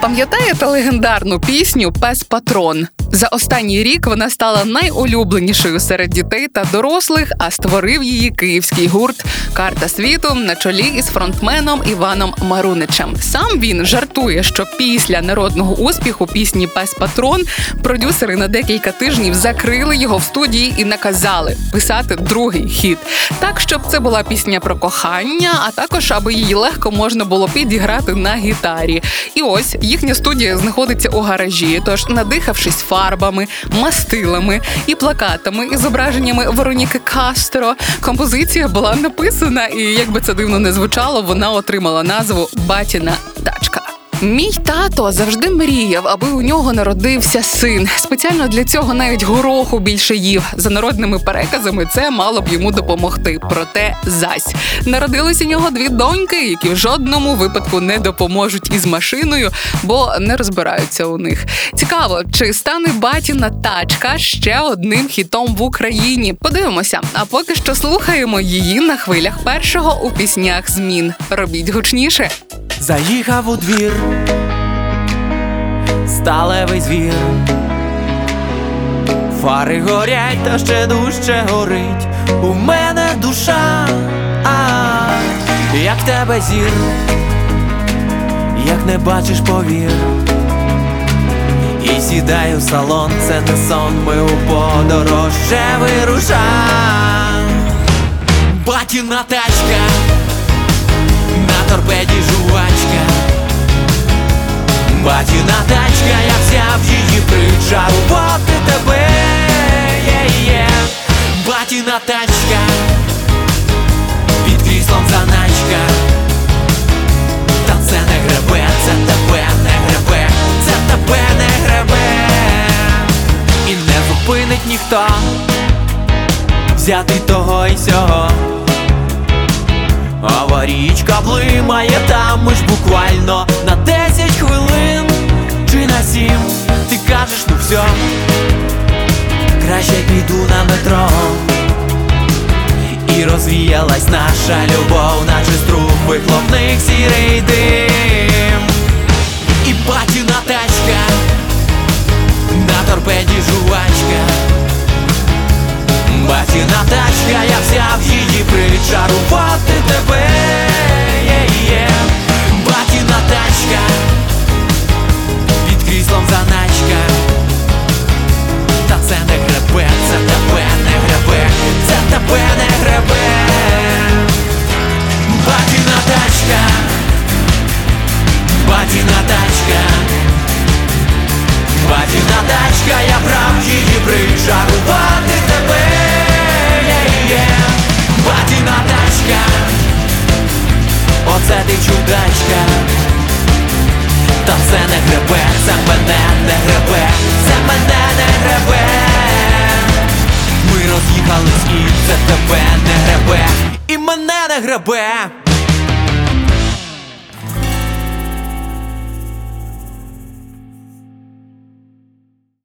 Пам'ятаєте легендарну пісню «Пес Патрон»? За останній рік вона стала найулюбленішою серед дітей та дорослих, а створив її київський гурт «Карта світу» на чолі із фронтменом Іваном Маруничем. Сам він жартує, що після народного успіху пісні «Пес Патрон» продюсери на декілька тижнів закрили його в студії і наказали писати другий хіт. Так, щоб це була пісня про кохання, а також аби її легко можна було підіграти на гітарі. І ось їхня студія знаходиться у гаражі, тож, надихавшись фарбами, мастилами і плакатами із зображеннями Вероніки Кастро, композиція була написана, і, як би це дивно не звучало, вона отримала назву «Батіна тачка». Мій тато завжди мріяв, аби у нього народився син. Спеціально для цього навіть гороху більше їв. За народними переказами це мало б йому допомогти. Проте зась. Народились у нього дві доньки, які в жодному випадку не допоможуть із машиною, бо не розбираються у них. Цікаво, чи стане батіна тачка ще одним хітом в Україні? Подивимося. А поки що слухаємо її на хвилях першого у піснях змін. Робіть гучніше. Заїхав у двір сталевий звір, фари горять, та ще дужче горить у мене душа. Як тебе зір, як не бачиш, повір. І сідаю в салон, це не сон, ми у подорож ще вирушаємо. Батіна тачка, на торпеді жувачка. Батіна тачка, я взяв її, причарувати тебе. Батіна тачка, під кріслом заначка. Та це не гребе, це тебе не гребе, це тебе не гребе. І не зупинить ніхто, взяти того і сього. Аварійка блимає, там ми ж буквально на 10 хвилин чи на 7. Ти кажеш, ну все, краще піду на метро. І розвіялась наша любов, наче струм вихлопних сірий дим. І батіна тачка, на торпеді жувачка. Батіна тачка, я взяв її, причарувати тебе. Батіна тачка, під кріслом заначка. Та це не гребе, це тебе не гребе, це тебе не гребе. Батіна тачка, батіна тачка. Батіна тачка, я брав її, причарувати тебе. Батіна тачка, оце ти чудачка. Та це не гребе, це мене не гребе, це мене не гребе. Ми роз'їхались і це тебе не гребе, і мене не гребе.